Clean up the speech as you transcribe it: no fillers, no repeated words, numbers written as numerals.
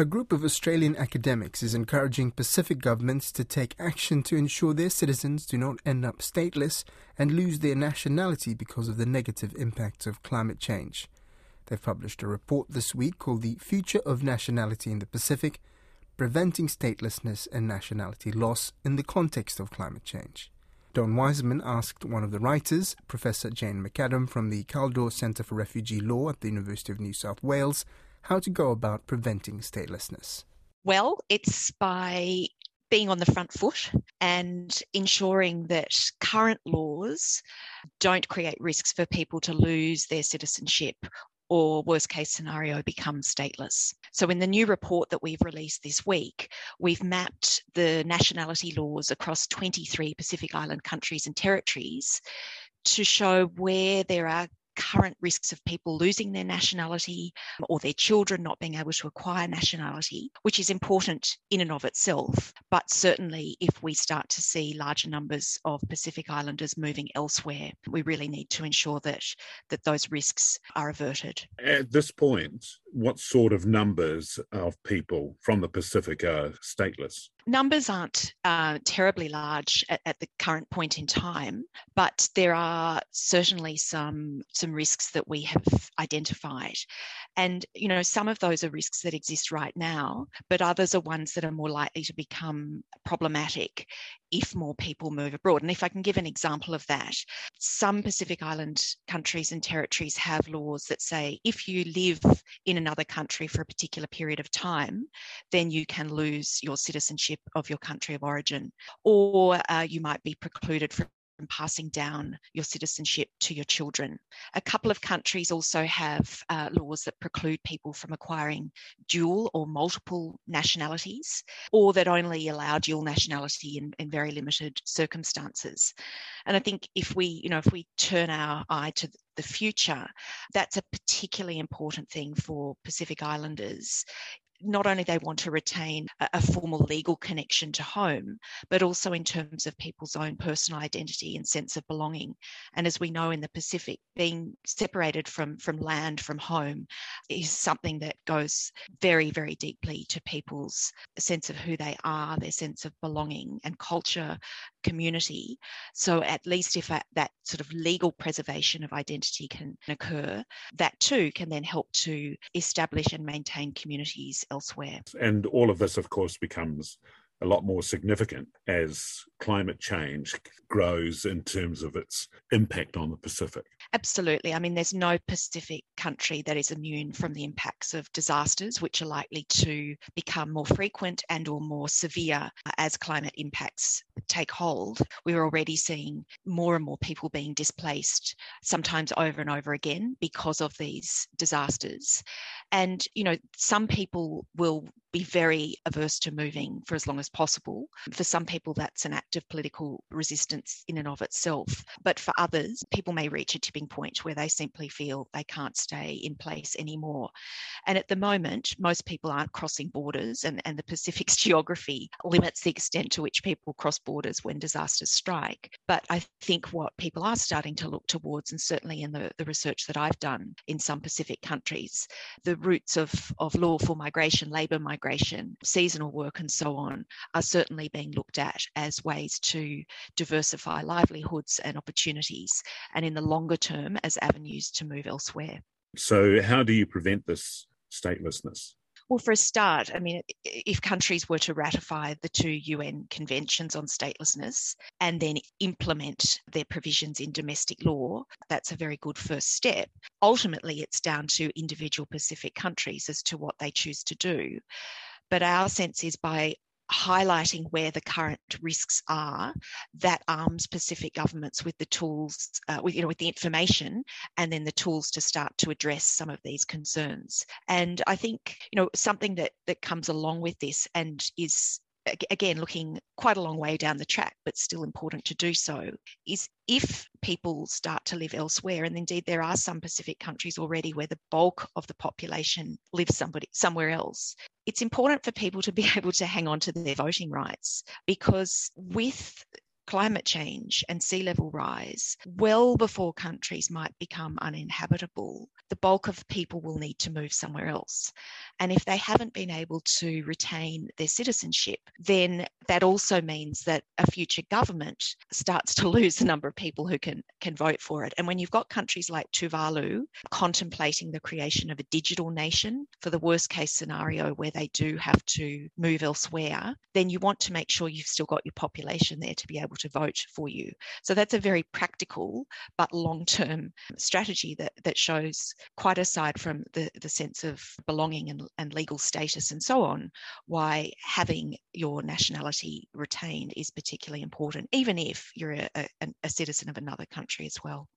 A group of Australian academics is encouraging Pacific governments to take action to ensure their citizens do not end up stateless and lose their nationality because of the negative impacts of climate change. They've published a report this week called The Future of Nationality in the Pacific, Preventing Statelessness and Nationality Loss in the Context of Climate Change. Don Wiseman asked one of the writers, Professor Jane McAdam from the Kaldor Centre for Refugee Law at the University of New South Wales, how to go about preventing statelessness. Well, it's by being on the front foot and ensuring that current laws don't create risks for people to lose their citizenship or, worst case scenario, become stateless. So in the new report that we've released this week, we've mapped the nationality laws across 23 Pacific Island countries and territories to show where there are current risks of people losing their nationality or their children not being able to acquire nationality, which is important in and of itself. But certainly if we start to see larger numbers of Pacific Islanders moving elsewhere, we really need to ensure that those risks are averted. At this point, what sort of numbers of people from the Pacific are stateless? Numbers aren't terribly large at the current point in time, but there are certainly some risks that we have identified. And, you know, some of those are risks that exist right now, but others are ones that are more likely to become problematic if more people move abroad. And if I can give an example of that, some Pacific Island countries and territories have laws that say if you live in another country for a particular period of time, then you can lose your citizenship of your country of origin, or you might be precluded from passing down your citizenship to your children. A couple of countries also have laws that preclude people from acquiring dual or multiple nationalities, or that only allow dual nationality in very limited circumstances. And I think if we turn our eye to the future, that's a particularly important thing for Pacific Islanders. Not only they want to retain a formal legal connection to home, but also in terms of people's own personal identity and sense of belonging. And as we know in the Pacific, being separated from land, from home, is something that goes very, very deeply to people's sense of who they are, their sense of belonging and culture, community. So at least if that sort of legal preservation of identity can occur, that too can then help to establish and maintain communities elsewhere. And all of this, of course, becomes a lot more significant as climate change grows in terms of its impact on the Pacific. Absolutely. I mean, there's no Pacific country that is immune from the impacts of disasters, which are likely to become more frequent and or more severe as climate impacts take hold. We're already seeing more and more people being displaced, sometimes over and over again, because of these disasters. And, you know, some people will be very averse to moving for as long as possible. For some people, that's an act of political resistance in and of itself. But for others, people may reach a tipping point where they simply feel they can't stay in place anymore. And at the moment, most people aren't crossing borders, and the Pacific's geography limits the extent to which people cross borders when disasters strike. But I think what people are starting to look towards, and certainly in the research that I've done in some Pacific countries, the routes of lawful migration, labour migration, seasonal work and so on, are certainly being looked at as ways to diversify livelihoods and opportunities, and in the longer term as avenues to move elsewhere. So how do you prevent this statelessness? Well, for a start, I mean, if countries were to ratify the two UN conventions on statelessness and then implement their provisions in domestic law, that's a very good first step. Ultimately, it's down to individual Pacific countries as to what they choose to do. But our sense is by highlighting where the current risks are, that arms Pacific governments with the tools, with the information and then the tools to start to address some of these concerns. And I think, you know, something that comes along with this and is, again, looking quite a long way down the track, but still important to do so, is if people start to live elsewhere, and indeed there are some Pacific countries already where the bulk of the population lives somewhere else, it's important for people to be able to hang on to their voting rights, because with climate change and sea level rise, well before countries might become uninhabitable, the bulk of people will need to move somewhere else. And if they haven't been able to retain their citizenship, then that also means that a future government starts to lose the number of people who can vote for it. And when you've got countries like Tuvalu contemplating the creation of a digital nation for the worst case scenario where they do have to move elsewhere, then you want to make sure you've still got your population there to be able to vote for you. So that's a very practical but long-term strategy that shows, quite aside from the sense of belonging and legal status and so on, why having your nationality retained is particularly important, even if you're a citizen of another country as well.